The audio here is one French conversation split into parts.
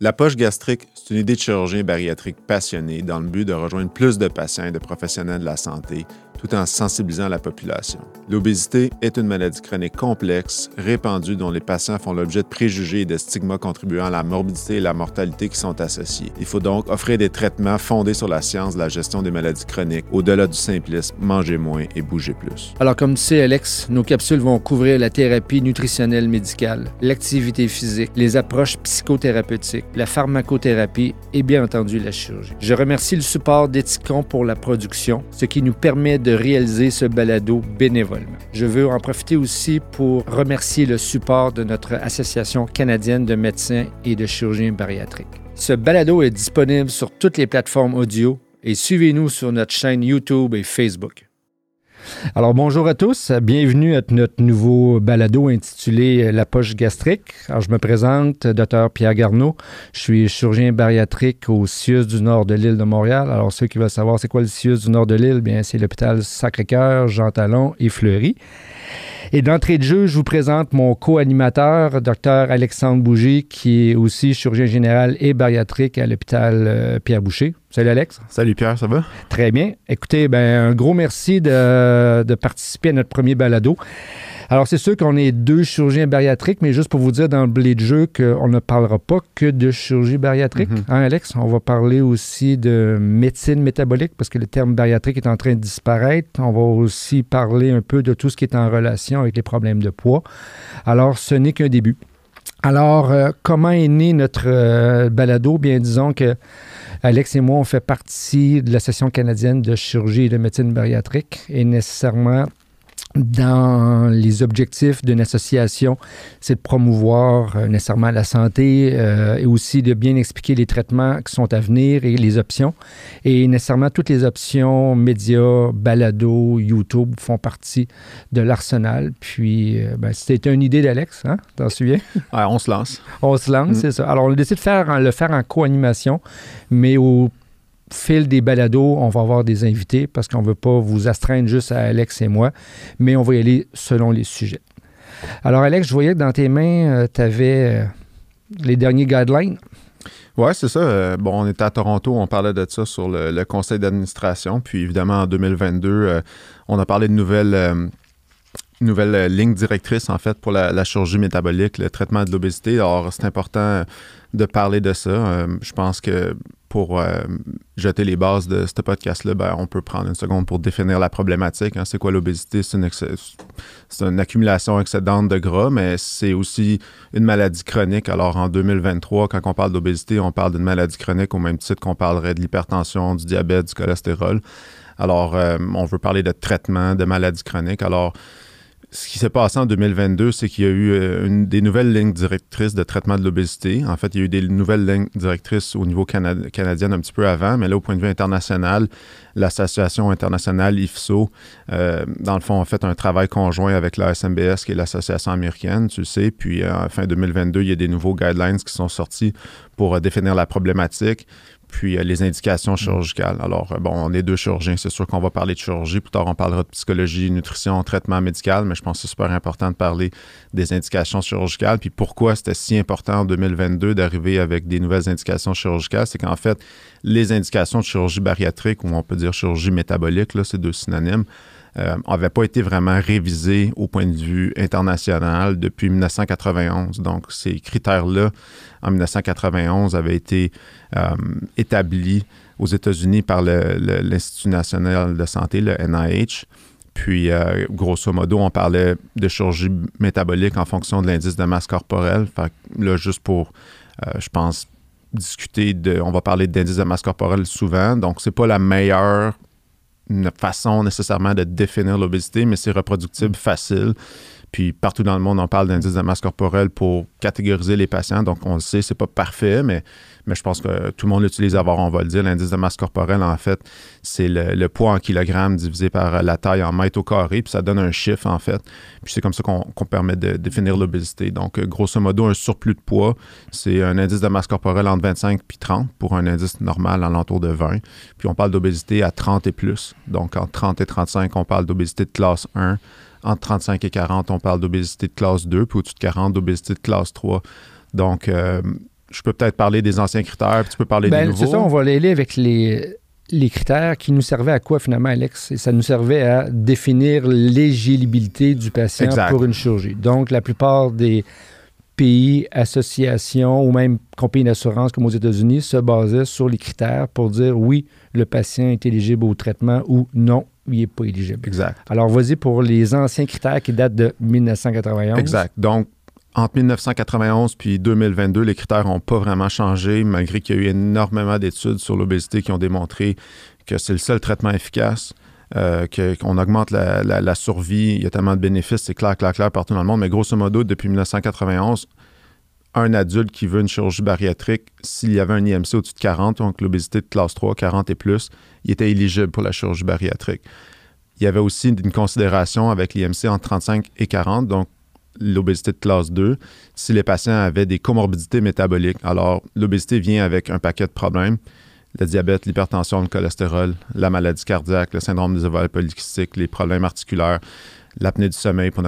La poche gastrique, c'est une idée de chirurgien bariatrique passionné dans le but de rejoindre plus de patients et de professionnels de la santé, tout en sensibilisant la population. L'obésité est une maladie chronique complexe, répandue, dont les patients font l'objet de préjugés et de stigmas contribuant à la morbidité et la mortalité qui sont associés. Il faut donc offrir des traitements fondés sur la science de la gestion des maladies chroniques, au-delà du simplisme « mangez moins et bougez plus ». Alors, comme tu sais, Alex, nos capsules vont couvrir la thérapie nutritionnelle médicale, l'activité physique, les approches psychothérapeutiques, la pharmacothérapie et, bien entendu, la chirurgie. Je remercie le support d'Éthicon pour la production, ce qui nous permet de réaliser ce balado bénévolement. Je veux en profiter aussi pour remercier le support de notre Association canadienne de médecins et de chirurgiens bariatriques. Ce balado est disponible sur toutes les plateformes audio et suivez-nous sur notre chaîne YouTube et Facebook. Alors, bonjour à tous. Bienvenue à notre nouveau balado intitulé « La poche gastrique ». Alors, je me présente, Dr Pierre Garneau. Je suis chirurgien bariatrique au CIUSSS du Nord de l'Île de Montréal. Alors, ceux qui veulent savoir c'est quoi le CIUSSS du Nord de l'Île, bien, c'est l'hôpital Sacré-Cœur, Jean-Talon et Fleury. Et d'entrée de jeu, je vous présente mon co-animateur, Dr Alexandre Bougie, qui est aussi chirurgien général et bariatrique à l'hôpital Pierre-Boucher. Salut Alex. Salut Pierre, ça va? Très bien. Écoutez, un gros merci de participer à notre premier balado. Alors, c'est sûr qu'on est deux chirurgiens bariatriques, mais juste pour vous dire d'emblée de jeu qu'on ne parlera pas que de chirurgie bariatrique. Mm-hmm. Hein, Alex? On va parler aussi de médecine métabolique parce que le terme bariatrique est en train de disparaître. On va aussi parler un peu de tout ce qui est en relation avec les problèmes de poids. Alors, ce n'est qu'un début. Alors, comment est né notre balado? Bien, disons que Alex et moi, on fait partie de l'Association canadienne de chirurgie et de médecine bariatrique et nécessairement, dans les objectifs d'une association, c'est de promouvoir nécessairement la santé et aussi de bien expliquer les traitements qui sont à venir et les options. Et nécessairement, toutes les options, médias, balado, YouTube, font partie de l'arsenal. Puis, c'était une idée d'Alex, hein? T'en souviens? Ouais, on se lance. C'est ça. Alors, on décide de le faire en co-animation, mais au fil des balados, on va avoir des invités parce qu'on ne veut pas vous astreindre juste à Alex et moi, mais on va y aller selon les sujets. Alors, Alex, je voyais que dans tes mains, tu avais les derniers guidelines. Oui, c'est ça. Bon, on était à Toronto, on parlait de ça sur le conseil d'administration. Puis, évidemment, en 2022, on a parlé de nouvelle ligne directrice, en fait, pour la chirurgie métabolique, le traitement de l'obésité. Alors, c'est important de parler de ça. Je pense que pour jeter les bases de ce podcast-là, on peut prendre une seconde pour définir la problématique. Hein. C'est quoi l'obésité? C'est une accumulation excédente de gras, mais c'est aussi une maladie chronique. Alors, en 2023, quand on parle d'obésité, on parle d'une maladie chronique au même titre qu'on parlerait de l'hypertension, du diabète, du cholestérol. Alors, on veut parler de traitement, de maladie chronique. Alors, ce qui s'est passé en 2022, c'est qu'il y a eu des nouvelles lignes directrices de traitement de l'obésité. En fait, il y a eu des nouvelles lignes directrices au niveau canadien un petit peu avant, mais là, au point de vue international, l'Association internationale IFSO, dans le fond, a fait un travail conjoint avec la SMBS, qui est l'association américaine, tu le sais. Puis, fin 2022, il y a des nouveaux guidelines qui sont sortis pour définir la problématique, puis les indications chirurgicales. Alors, on est deux chirurgiens, c'est sûr qu'on va parler de chirurgie. Plus tard, on parlera de psychologie, nutrition, traitement médical, mais je pense que c'est super important de parler des indications chirurgicales. Puis pourquoi c'était si important en 2022 d'arriver avec des nouvelles indications chirurgicales? C'est qu'en fait, les indications de chirurgie bariatrique, ou on peut dire chirurgie métabolique, là, c'est deux synonymes, n'avaient pas été vraiment révisées au point de vue international depuis 1991. Donc, ces critères-là, en 1991, avaient été établis aux États-Unis par l'Institut national de santé, le NIH. Puis, grosso modo, on parlait de chirurgie métabolique en fonction de l'indice de masse corporelle. Fait que là, juste pour, je pense, discuter on va parler d'indice de masse corporelle souvent. Donc, c'est pas la meilleure façon nécessairement de définir l'obésité, mais c'est reproductible, facile. Puis partout dans le monde, on parle d'indice de masse corporelle pour catégoriser les patients. Donc, on le sait, c'est pas parfait, mais je pense que tout le monde l'utilise à voir, on va le dire. L'indice de masse corporelle, en fait, c'est le poids en kilogrammes divisé par la taille en mètres au carré, puis ça donne un chiffre, en fait. Puis c'est comme ça qu'on permet de définir l'obésité. Donc, grosso modo, un surplus de poids, c'est un indice de masse corporelle entre 25 puis 30 pour un indice normal alentour de 20. Puis on parle d'obésité à 30 et plus. Donc, entre 30 et 35, on parle d'obésité de classe 1. Entre 35 et 40, on parle d'obésité de classe 2, puis au-dessus de 40, d'obésité de classe 3. Donc, je peux peut-être parler des anciens critères, puis tu peux parler des nouveaux. C'est ça, on va aller avec les critères qui nous servaient à quoi finalement, Alex? Et ça nous servait à définir l'éligibilité du patient pour une chirurgie. Donc, la plupart des pays, associations ou même compagnies d'assurance comme aux États-Unis se basaient sur les critères pour dire oui, le patient est éligible au traitement ou non, il n'est pas éligible. Exact. Alors, vas-y pour les anciens critères qui datent de 1991. Exact. Donc, entre 1991 puis 2022, les critères n'ont pas vraiment changé, malgré qu'il y a eu énormément d'études sur l'obésité qui ont démontré que c'est le seul traitement efficace, qu'on augmente la survie. Il y a tellement de bénéfices, c'est clair partout dans le monde. Mais grosso modo, depuis 1991, un adulte qui veut une chirurgie bariatrique, s'il y avait un IMC au-dessus de 40, donc l'obésité de classe 3, 40 et plus, il était éligible pour la chirurgie bariatrique. Il y avait aussi une considération avec l'IMC entre 35 et 40, donc l'obésité de classe 2, si les patients avaient des comorbidités métaboliques. Alors, l'obésité vient avec un paquet de problèmes, le diabète, l'hypertension, le cholestérol, la maladie cardiaque, le syndrome des ovaires polykystiques, les problèmes articulaires, l'apnée du sommeil, pour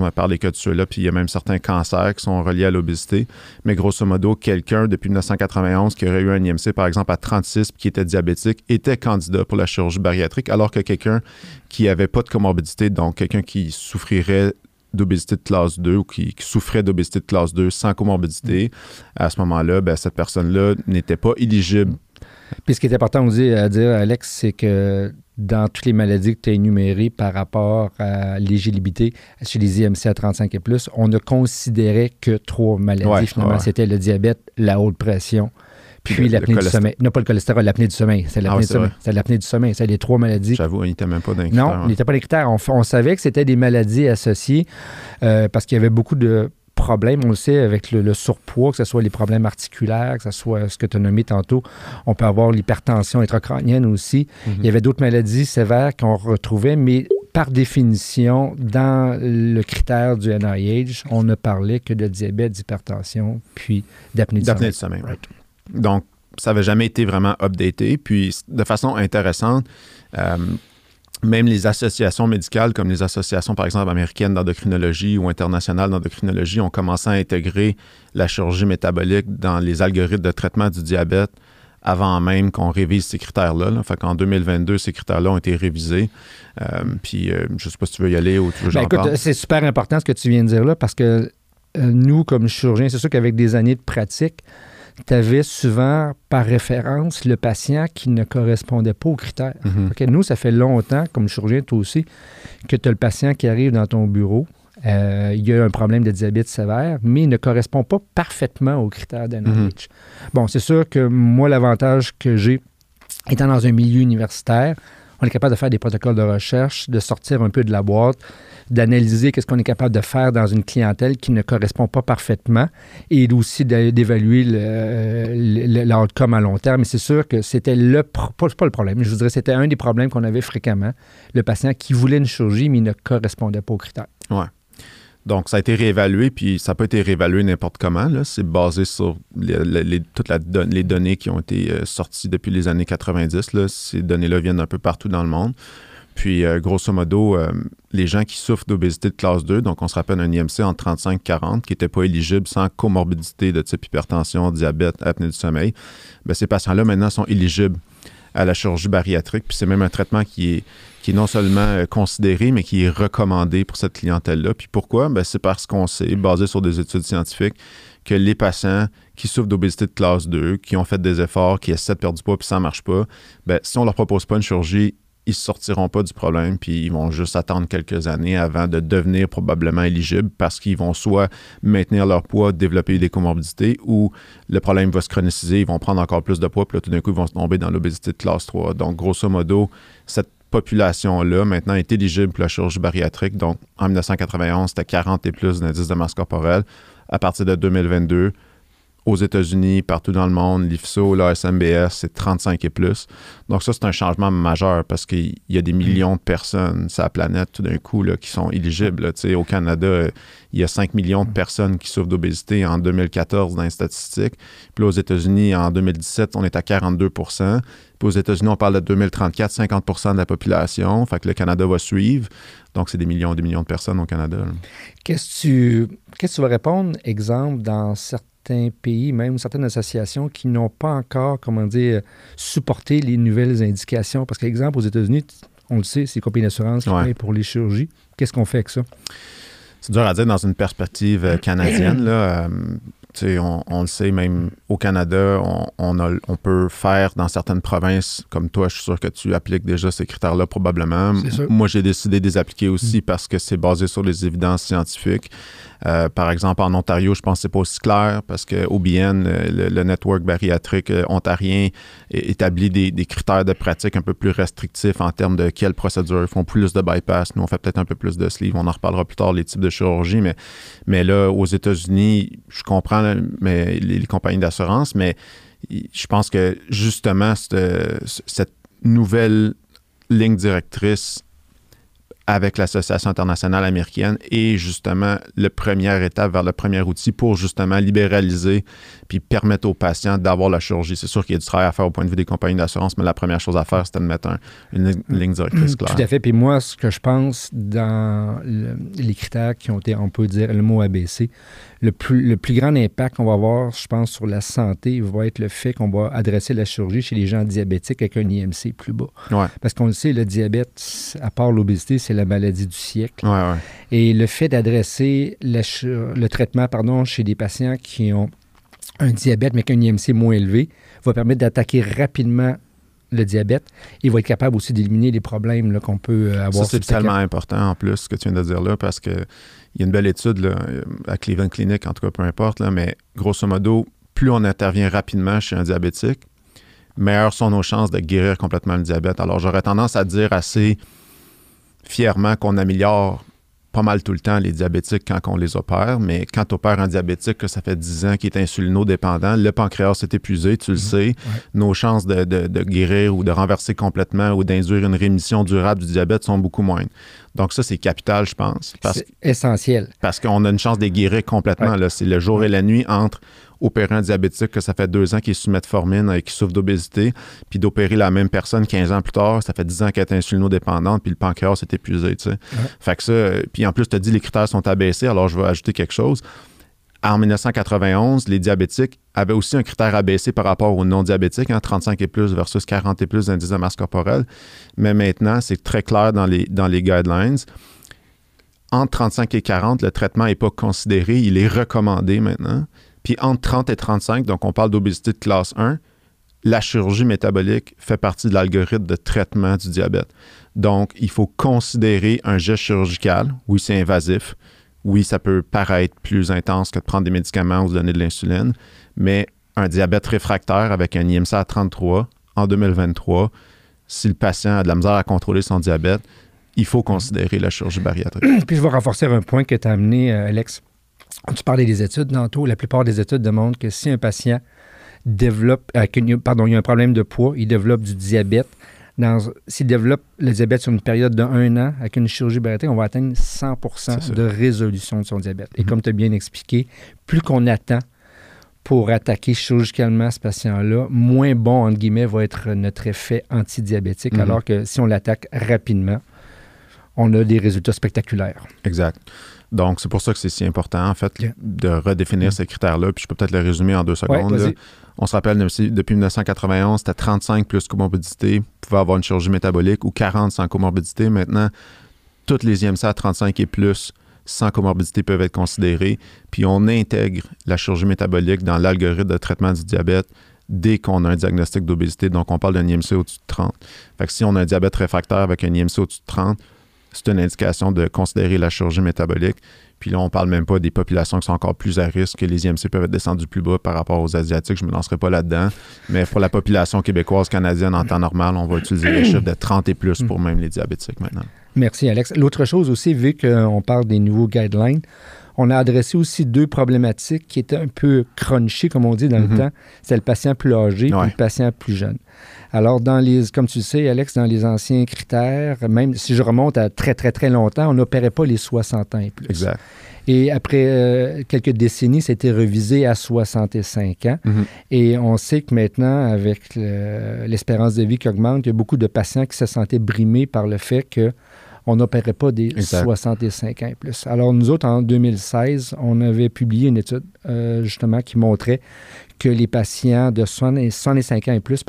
ne parler que de ceux-là, puis il y a même certains cancers qui sont reliés à l'obésité. Mais grosso modo, quelqu'un depuis 1991 qui aurait eu un IMC, par exemple, à 36, qui était diabétique, était candidat pour la chirurgie bariatrique, alors que quelqu'un qui n'avait pas de comorbidité, donc quelqu'un qui souffrirait d'obésité de classe 2 ou qui souffrait d'obésité de classe 2 sans comorbidité, à ce moment-là, cette personne-là n'était pas éligible. Puis ce qui est important à dire, Alex, c'est que dans toutes les maladies que tu as énumérées par rapport à l'éligibilité chez les IMC à 35 et plus, on ne considérait que 3 maladies. Ouais, finalement, c'était le diabète, la haute pression, puis l'apnée du sommeil. Non, pas le cholestérol, l'apnée du sommeil. C'est l'apnée du sommeil. C'est l'apnée du sommeil. C'est les 3 maladies. J'avoue, on n'était même pas dans les critères. Non, on n'était pas dans les critères. On savait que c'était des maladies associées parce qu'il y avait beaucoup de problèmes. On le sait avec le surpoids, que ce soit les problèmes articulaires, que ce soit ce que tu as nommé tantôt. On peut avoir l'hypertension intracrânienne aussi. Mm-hmm. Il y avait d'autres maladies sévères qu'on retrouvait, mais par définition, dans le critère du NIH, on ne parlait que de diabète, d'hypertension, puis d'apnée du sommeil. D'apnée du sommeil, right. Donc, ça n'avait jamais été vraiment updaté. Puis, de façon intéressante, même les associations médicales, comme les associations, par exemple, américaines d'endocrinologie ou internationales d'endocrinologie, ont commencé à intégrer la chirurgie métabolique dans les algorithmes de traitement du diabète avant même qu'on révise ces critères-là. Fait qu'en 2022, ces critères-là ont été révisés. Je ne sais pas si tu veux y aller ou tu veux j'en parle. C'est super important ce que tu viens de dire là parce que nous, comme chirurgiens, c'est sûr qu'avec des années de pratique, tu avais souvent, par référence, le patient qui ne correspondait pas aux critères. Mm-hmm. Okay? Nous, ça fait longtemps, comme chirurgien, toi aussi, que tu as le patient qui arrive dans ton bureau. Il a un problème de diabète sévère, mais il ne correspond pas parfaitement aux critères d'NIH. Mm-hmm. Bon, c'est sûr que moi, l'avantage que j'ai, étant dans un milieu universitaire, on est capable de faire des protocoles de recherche, de sortir un peu de la boîte, d'analyser qu'est-ce qu'on est capable de faire dans une clientèle qui ne correspond pas parfaitement et aussi d'évaluer l'outcome à long terme. Mais c'est sûr que c'était pas le problème, je vous dirais c'était un des problèmes qu'on avait fréquemment, le patient qui voulait une chirurgie mais il ne correspondait pas aux critères. Ouais. Donc, ça a été réévalué, puis ça n'a pas été réévalué n'importe comment. Là. C'est basé sur toutes les données qui ont été sorties depuis les années 90. Là. Ces données-là viennent un peu partout dans le monde. Puis, grosso modo, les gens qui souffrent d'obésité de classe 2, donc on se rappelle un IMC entre 35 et 40, qui n'était pas éligible sans comorbidité de type hypertension, diabète, apnée du sommeil, ces patients-là, maintenant, sont éligibles à la chirurgie bariatrique. Puis c'est même un traitement qui est non seulement considéré, mais qui est recommandé pour cette clientèle-là. Puis pourquoi? C'est parce qu'on sait, basé sur des études scientifiques, que les patients qui souffrent d'obésité de classe 2, qui ont fait des efforts, qui essaient de perdre du poids puis ça ne marche pas, si on ne leur propose pas une chirurgie, ils ne sortiront pas du problème puis ils vont juste attendre quelques années avant de devenir probablement éligibles parce qu'ils vont soit maintenir leur poids, développer des comorbidités ou le problème va se chroniciser, ils vont prendre encore plus de poids puis là, tout d'un coup, ils vont se tomber dans l'obésité de classe 3. Donc, grosso modo, cette population-là, maintenant, est éligible pour la chirurgie bariatrique. Donc, en 1991, c'était 40 et plus d'indice de masse corporelle. À partir de 2022, aux États-Unis, partout dans le monde, l'IFSO, la SMBS, c'est 35 et plus. Donc ça, c'est un changement majeur parce qu'il y a des millions de personnes sur la planète, tout d'un coup, là, qui sont éligibles. Là. Au Canada, il y a 5 millions de personnes qui souffrent d'obésité en 2014 dans les statistiques. Puis là, aux États-Unis, en 2017, on est à 42%. Puis aux États-Unis, on parle de 2034, 50% de la population. Fait que le Canada va suivre. Donc, c'est des millions de personnes au Canada. Qu'est-ce que tu vas répondre, exemple, dans certains pays, même certaines associations qui n'ont pas encore, comment dire, supporté les nouvelles indications. Parce qu'exemple, aux États-Unis, on le sait, c'est les compagnies d'assurance qui payent pour les chirurgies. Qu'est-ce qu'on fait avec ça? C'est dur à dire dans une perspective canadienne. Là, on le sait, même au Canada, on peut faire dans certaines provinces, comme toi, je suis sûr que tu appliques déjà ces critères-là probablement. Moi, j'ai décidé de les appliquer aussi parce que c'est basé sur les évidences scientifiques. Par exemple, en Ontario, je pense que c'est pas aussi clair parce que OBN, le network bariatrique ontarien, établit des critères de pratique un peu plus restrictifs en termes de quelles procédures. Ils font plus de bypass. Nous, on fait peut-être un peu plus de sleeve. On en reparlera plus tard, les types de chirurgie. Mais là, aux États-Unis, je comprends là, mais les compagnies d'assurance, mais je pense que justement, cette nouvelle ligne directrice avec l'Association internationale américaine est justement la première étape vers le premier outil pour justement libéraliser puis permettre aux patients d'avoir la chirurgie. C'est sûr qu'il y a du travail à faire au point de vue des compagnies d'assurance, mais la première chose à faire, c'était de mettre une ligne directrice claire. Tout à fait. Puis moi, ce que je pense dans les critères qui ont été, on peut dire, le mot ABC, le plus grand impact qu'on va avoir, je pense, sur la santé va être le fait qu'on va adresser la chirurgie chez les gens diabétiques avec un IMC plus bas. Ouais. Parce qu'on le sait, le diabète, à part l'obésité, c'est la maladie du siècle. Ouais, ouais. Et le fait d'adresser le traitement chez des patients qui ont un diabète mais qu'un IMC moins élevé va permettre d'attaquer rapidement le diabète et va être capable aussi d'éliminer les problèmes là, qu'on peut avoir. Ça, c'est tellement important en plus ce que tu viens de dire là parce qu'il y a une belle étude là, à Cleveland Clinic, en tout cas peu importe, là, mais grosso modo, plus on intervient rapidement chez un diabétique, meilleures sont nos chances de guérir complètement le diabète. Alors, j'aurais tendance à dire assez fièrement qu'on améliore pas mal tout le temps les diabétiques quand on les opère, mais quand tu opères un diabétique, que ça fait 10 ans qu'il est insulinodépendant, le pancréas s'est épuisé, tu le sais, nos chances de guérir ou de renverser complètement ou d'induire une rémission durable du diabète sont beaucoup moindres. Donc ça, c'est capital, je pense. C'est essentiel. Parce qu'on a une chance de guérir complètement. Ouais. Là, c'est le jour et la nuit entre opérer un diabétique que ça fait 2 ans qu'il est sous metformine et qu'il souffre d'obésité, puis d'opérer la même personne 15 ans plus tard, ça fait 10 ans qu'elle est insulinodépendante, puis le pancréas s'est épuisé, tu sais. Fait que ça, puis en plus, tu as dit les critères sont abaissés, alors je vais ajouter quelque chose. En 1991, les diabétiques avaient aussi un critère abaissé par rapport aux non-diabétiques, hein, 35 et plus versus 40 et plus d'indice de masse corporelle. Mais maintenant, c'est très clair dans les guidelines. Entre 35 et 40, le traitement n'est pas considéré, il est recommandé maintenant. Puis entre 30 et 35, donc on parle d'obésité de classe 1, la chirurgie métabolique fait partie de l'algorithme de traitement du diabète. Donc, il faut considérer un geste chirurgical. Oui, c'est invasif. Oui, ça peut paraître plus intense que de prendre des médicaments ou de donner de l'insuline, mais un diabète réfractaire avec un IMC à 33 en 2023, si le patient a de la misère à contrôler son diabète, il faut considérer la chirurgie bariatrique. Puis je vais renforcer un point que tu as amené, Alex. Tu parlais des études tantôt. La plupart des études démontrent que si un patient il y a un problème de poids, il développe du diabète. S'il développe le diabète sur une période de 1 an, avec une chirurgie bariatrique, on va atteindre 100% de résolution de son diabète. Et comme tu as bien expliqué, plus qu'on attend pour attaquer chirurgicalement ce patient-là, moins bon, entre guillemets, va être notre effet antidiabétique, alors que si on l'attaque rapidement, on a des résultats spectaculaires. Exact. Donc, c'est pour ça que c'est si important, en fait, de redéfinir ces critères-là. Puis je peux peut-être le résumer en 2 secondes. Ouais, on se rappelle, depuis 1991, c'était 35 plus comorbidité. On pouvait avoir une chirurgie métabolique ou 40 sans comorbidité. Maintenant, toutes les IMC à 35 et plus sans comorbidité peuvent être considérées. Puis on intègre la chirurgie métabolique dans l'algorithme de traitement du diabète dès qu'on a un diagnostic d'obésité. Donc, on parle d'un IMC au-dessus de 30. Fait que si on a un diabète réfractaire avec un IMC au-dessus de 30, c'est une indication de considérer la chirurgie métabolique. Puis là, on ne parle même pas des populations qui sont encore plus à risque, que les IMC peuvent être descendus plus bas par rapport aux Asiatiques. Je ne me lancerai pas là-dedans. Mais pour la population québécoise, canadienne, en temps normal, on va utiliser les chiffres de 30 et plus pour même les diabétiques maintenant. Merci, Alex. L'autre chose aussi, vu qu'on parle des nouveaux guidelines, on a adressé aussi 2 problématiques qui étaient un peu crunchy, comme on dit dans le temps. C'était le patient plus âgé et le patient plus jeune. Alors, comme tu le sais, Alex, dans les anciens critères, même si je remonte à très, très, très longtemps, on n'opérait pas les 60 ans et plus. Exact. Et après quelques décennies, c'était revisé à 65 ans. Et on sait que maintenant, avec l'espérance de vie qui augmente, il y a beaucoup de patients qui se sentaient brimés par le fait que on n'opérait pas des exact. 65 ans et plus. Alors, nous autres, en 2016, on avait publié une étude, justement, qui montrait que les patients de 65 ans et plus,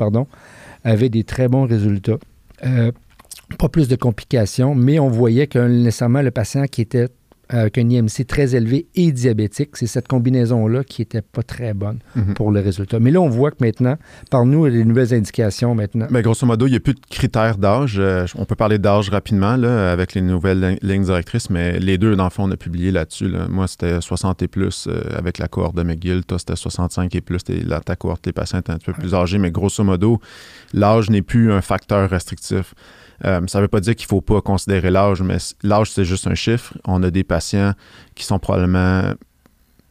avaient des très bons résultats. Pas plus de complications, mais on voyait que nécessairement le patient qui était avec un IMC très élevé et diabétique, c'est cette combinaison-là qui n'était pas très bonne mm-hmm. pour le résultat. Mais là, on voit que maintenant, par nous, il y a des nouvelles indications maintenant. Mais grosso modo, il n'y a plus de critères d'âge. On peut parler d'âge rapidement là, avec les nouvelles lignes directrices, mais les deux, dans le fond, on a publié là-dessus. Là. Moi, c'était 60 et plus avec la cohorte de McGill. Toi, c'était 65 et plus. Ta cohorte, tes patients étaient un petit peu plus âgés, mais grosso modo, l'âge n'est plus un facteur restrictif. Ça ne veut pas dire qu'il ne faut pas considérer l'âge, mais l'âge, c'est juste un chiffre. On a des patients qui sont probablement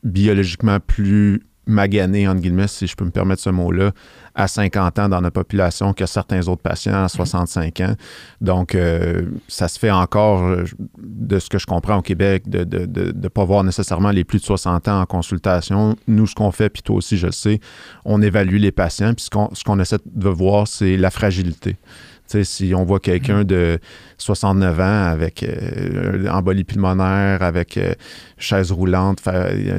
biologiquement plus maganés, entre guillemets, si je peux me permettre ce mot-là, à 50 ans dans notre population que certains autres patients à 65 ans. Donc, ça se fait encore, de ce que je comprends au Québec, de ne pas voir nécessairement les plus de 60 ans en consultation. Nous, ce qu'on fait, puis toi aussi, je le sais, on évalue les patients, puis ce qu'on essaie de voir, c'est la fragilité. T'sais, si on voit quelqu'un de 69 ans avec embolie pulmonaire, avec chaise roulante,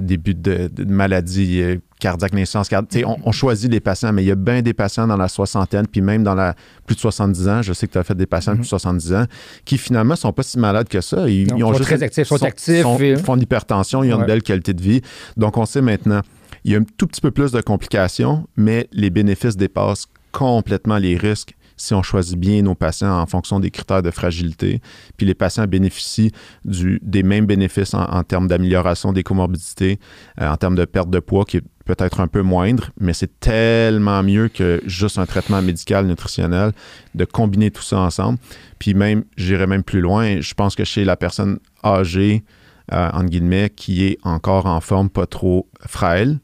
début de maladie cardiaque, naissance cardiaque, on choisit les patients, mais il y a bien des patients dans la soixantaine, puis même dans la plus de 70 ans, je sais que tu as fait des patients de plus de 70 ans, qui finalement ne sont pas si malades que ça. Ils sont très actifs, font de l'hypertension, ils ont une belle qualité de vie. Donc, on sait maintenant, il y a un tout petit peu plus de complications, mais les bénéfices dépassent complètement les risques si on choisit bien nos patients en fonction des critères de fragilité. Puis les patients bénéficient des mêmes bénéfices en termes d'amélioration des comorbidités, en termes de perte de poids qui est peut-être un peu moindre, mais c'est tellement mieux que juste un traitement médical, nutritionnel, de combiner tout ça ensemble. Puis même, j'irais même plus loin, je pense que chez la personne âgée, entre guillemets, qui est encore en forme, pas trop frêle,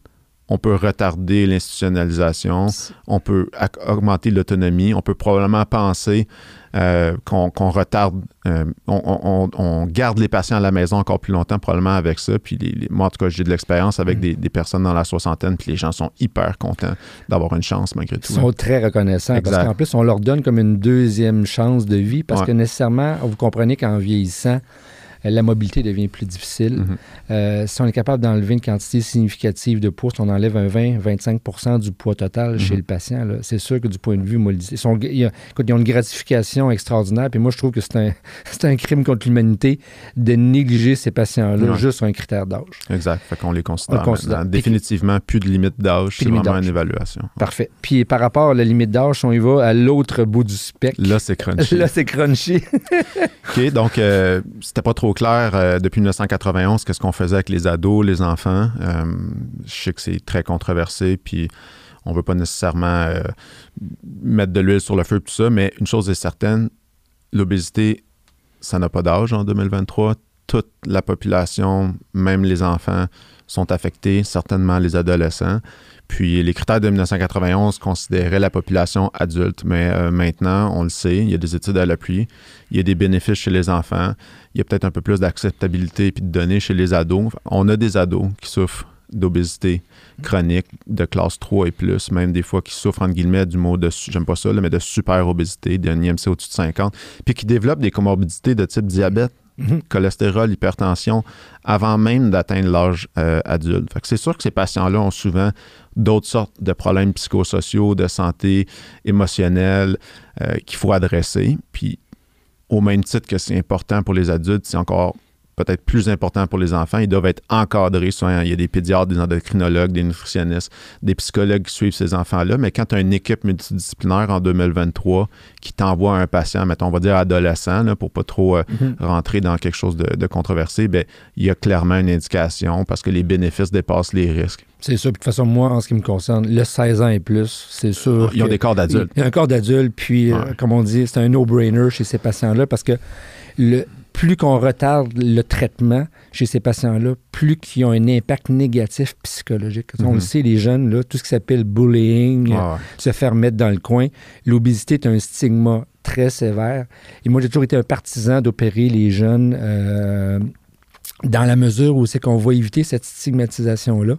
on peut retarder l'institutionnalisation, on peut augmenter l'autonomie, on peut probablement penser qu'on retarde, on garde les patients à la maison encore plus longtemps probablement avec ça. Puis moi, en tout cas, j'ai de l'expérience avec des personnes dans la soixantaine, puis les gens sont hyper contents d'avoir une chance malgré tout. Ils sont très reconnaissants parce qu'en plus, on leur donne comme une deuxième chance de vie parce que nécessairement, vous comprenez qu'en vieillissant, la mobilité devient plus difficile. Mm-hmm. Si on est capable d'enlever une quantité significative de poids, si on enlève un 20-25 % du poids total chez le patient, là, c'est sûr que du point de vue... Ils ont une gratification extraordinaire. Puis moi, je trouve que c'est un crime contre l'humanité de négliger ces patients-là juste sur un critère d'âge. Exact. Fait qu'on les considère définitivement plus de limite d'âge. C'est vraiment une évaluation. Parfait. Puis par rapport à la limite d'âge, on y va à l'autre bout du spectre. Là, c'est crunchy. OK. Donc, c'était pas trop clair depuis 1991 qu'est-ce qu'on faisait avec les ados, les enfants. Je sais que c'est très controversé, puis on ne veut pas nécessairement mettre de l'huile sur le feu, tout ça, mais une chose est certaine, l'obésité, ça n'a pas d'âge en 2023. Toute la population, même les enfants, sont affectés, certainement les adolescents. Puis les critères de 1991 considéraient la population adulte, mais maintenant, on le sait, il y a des études à l'appui, il y a des bénéfices chez les enfants, il y a peut-être un peu plus d'acceptabilité et de données chez les ados. On a des ados qui souffrent d'obésité chronique de classe 3 et plus, même des fois qui souffrent, entre guillemets, du mot de, j'aime pas ça, là, mais de super obésité, d'un IMC au-dessus de 50, puis qui développent des comorbidités de type diabète, cholestérol, hypertension, avant même d'atteindre l'âge adulte. Fait que c'est sûr que ces patients-là ont souvent d'autres sortes de problèmes psychosociaux, de santé émotionnelle qu'il faut adresser. Puis au même titre que c'est important pour les adultes, c'est encore peut-être plus important pour les enfants. Ils doivent être encadrés. Souvent, il y a des pédiatres, des endocrinologues, des nutritionnistes, des psychologues qui suivent ces enfants-là. Mais quand tu as une équipe multidisciplinaire en 2023 qui t'envoie un patient, mettons, on va dire adolescent, là, pour pas trop rentrer dans quelque chose de controversé, bien, il y a clairement une indication parce que les bénéfices dépassent les risques. C'est sûr. Puis de toute façon, moi, en ce qui me concerne, le 16 ans et plus, c'est sûr. Ils ont des corps d'adultes. Il y a un corps d'adulte. Puis, comme on dit, c'est un no-brainer chez ces patients-là parce que plus qu'on retarde le traitement chez ces patients-là, plus qu'ils ont un impact négatif psychologique. On le sait, les jeunes, là, tout ce qui s'appelle bullying, se faire mettre dans le coin. L'obésité est un stigma très sévère. Et moi, j'ai toujours été un partisan d'opérer les jeunes dans la mesure où c'est qu'on va éviter cette stigmatisation-là.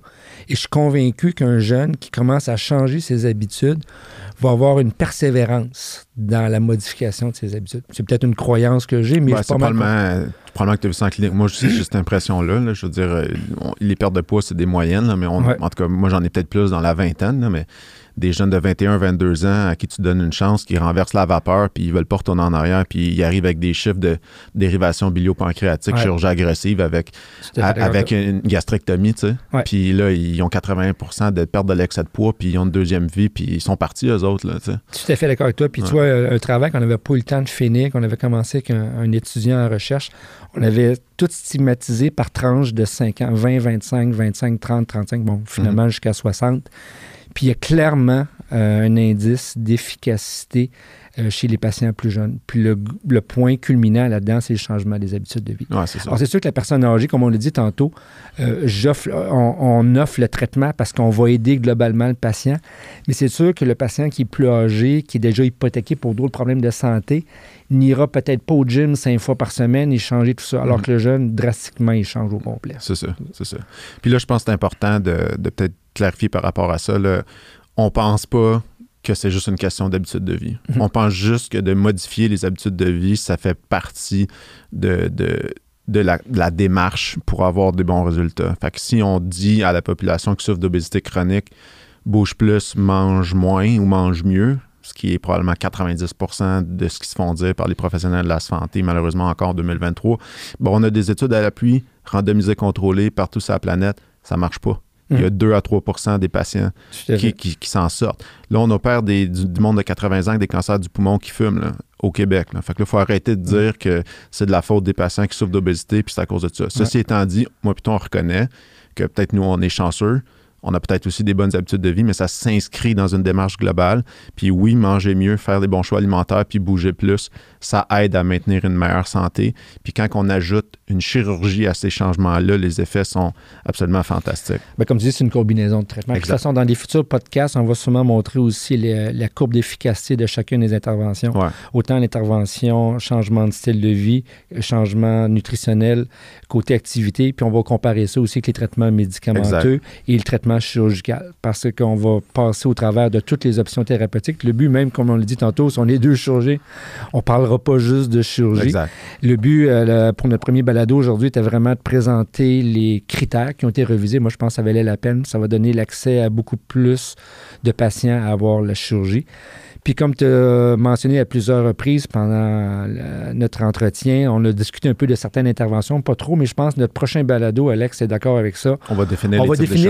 Et je suis convaincu qu'un jeune qui commence à changer ses habitudes va avoir une persévérance dans la modification de ses habitudes. C'est peut-être une croyance que j'ai, mais ben, je pense probablement que tu as vu ça en clinique. Moi, j'ai cette impression-là. Là, je veux dire, les pertes de poids, c'est des moyennes, là, mais en tout cas, moi, j'en ai peut-être plus dans la vingtaine, là, mais des jeunes de 21, 22 ans à qui tu donnes une chance, qui renversent la vapeur, puis ils veulent pas retourner en arrière, puis ils arrivent avec des chiffres de dérivation bilio-pancréatique, chirurgie agressive, avec une gastrectomie, tu sais. Ouais. Puis là, ils ont 80% de perte de l'excès de poids, puis ils ont une deuxième vie, puis ils sont partis, eux autres, là, tu sais. Tout à fait d'accord avec toi. Puis tu vois, un travail qu'on n'avait pas eu le temps de finir, qu'on avait commencé avec un étudiant en recherche, on avait tout stigmatisé par tranche de 5 ans, 20, 25, 25, 30, 35, bon, finalement jusqu'à 60. Puis il y a clairement un indice d'efficacité chez les patients plus jeunes. Puis le point culminant là-dedans, c'est le changement des habitudes de vie. Ouais, c'est ça. Alors, c'est sûr que la personne âgée, comme on l'a dit tantôt, on offre le traitement parce qu'on va aider globalement le patient. Mais c'est sûr que le patient qui est plus âgé, qui est déjà hypothéqué pour d'autres problèmes de santé, n'ira peut-être pas au gym 5 fois par semaine et changer tout ça, alors que le jeune, drastiquement, il change au complet. C'est ça, c'est ça. Puis là, je pense que c'est important de peut-être clarifier par rapport à ça, là, on pense pas que c'est juste une question d'habitude de vie. On pense juste que de modifier les habitudes de vie, ça fait partie de la démarche pour avoir des bons résultats. Fait que si on dit à la population qui souffre d'obésité chronique, bouge plus, mange moins ou mange mieux, ce qui est probablement 90% de ce qui se font dire par les professionnels de la santé, malheureusement encore en 2023, bon, on a des études à l'appui, randomisées, contrôlées partout sur la planète, ça marche pas. Il y a 2 à 3 des patients qui s'en sortent. Là, on opère du monde de 80 ans avec des cancers du poumon qui fument là, au Québec. Là. Fait que là, il faut arrêter de dire que c'est de la faute des patients qui souffrent d'obésité puis c'est à cause de ça. Ceci étant dit, moi plutôt, on reconnaît que peut-être nous, on est chanceux. On a peut-être aussi des bonnes habitudes de vie, mais ça s'inscrit dans une démarche globale. Puis oui, manger mieux, faire des bons choix alimentaires, puis bouger plus, ça aide à maintenir une meilleure santé. Puis quand on ajoute une chirurgie à ces changements-là, les effets sont absolument fantastiques. Bien, comme tu dis, c'est une combinaison de traitements. Exact. De toute façon, dans les futurs podcasts, on va sûrement montrer aussi la courbe d'efficacité de chacune des interventions. Ouais. Autant l'intervention, changement de style de vie, changement nutritionnel, côté activité, puis on va comparer ça aussi avec les traitements médicamenteux et le traitement chirurgical, parce qu'on va passer au travers de toutes les options thérapeutiques. Le but, même, comme on le dit tantôt, si on est 2 chirurgiens, on ne parlera pas juste de chirurgie. Exact. Le but, pour notre premier balado aujourd'hui, était vraiment de présenter les critères qui ont été révisés. Moi, je pense que ça valait la peine. Ça va donner l'accès à beaucoup plus de patients à avoir la chirurgie. Puis comme tu as mentionné à plusieurs reprises pendant notre entretien, on a discuté un peu de certaines interventions, pas trop, mais je pense que notre prochain balado, Alex, est d'accord avec ça. On va définir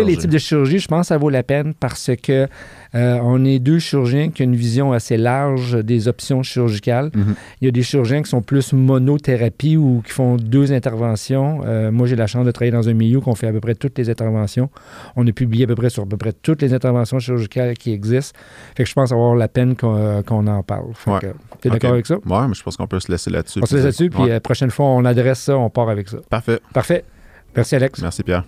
les types de chirurgie. Je pense que ça vaut la peine parce que on est 2 chirurgiens qui ont une vision assez large des options chirurgicales. Il y a des chirurgiens qui sont plus monothérapie ou qui font 2 interventions. Moi, j'ai la chance de travailler dans un milieu où on fait à peu près toutes les interventions. On a publié à peu près toutes les interventions chirurgicales qui existent. Fait que je pense avoir la peine qu'on en parle. T'es d'accord avec ça? Oui, mais je pense qu'on peut se laisser là-dessus. On se laisse là-dessus, puis la prochaine fois, on adresse ça, on part avec ça. Parfait. Merci, Alex. Merci, Pierre.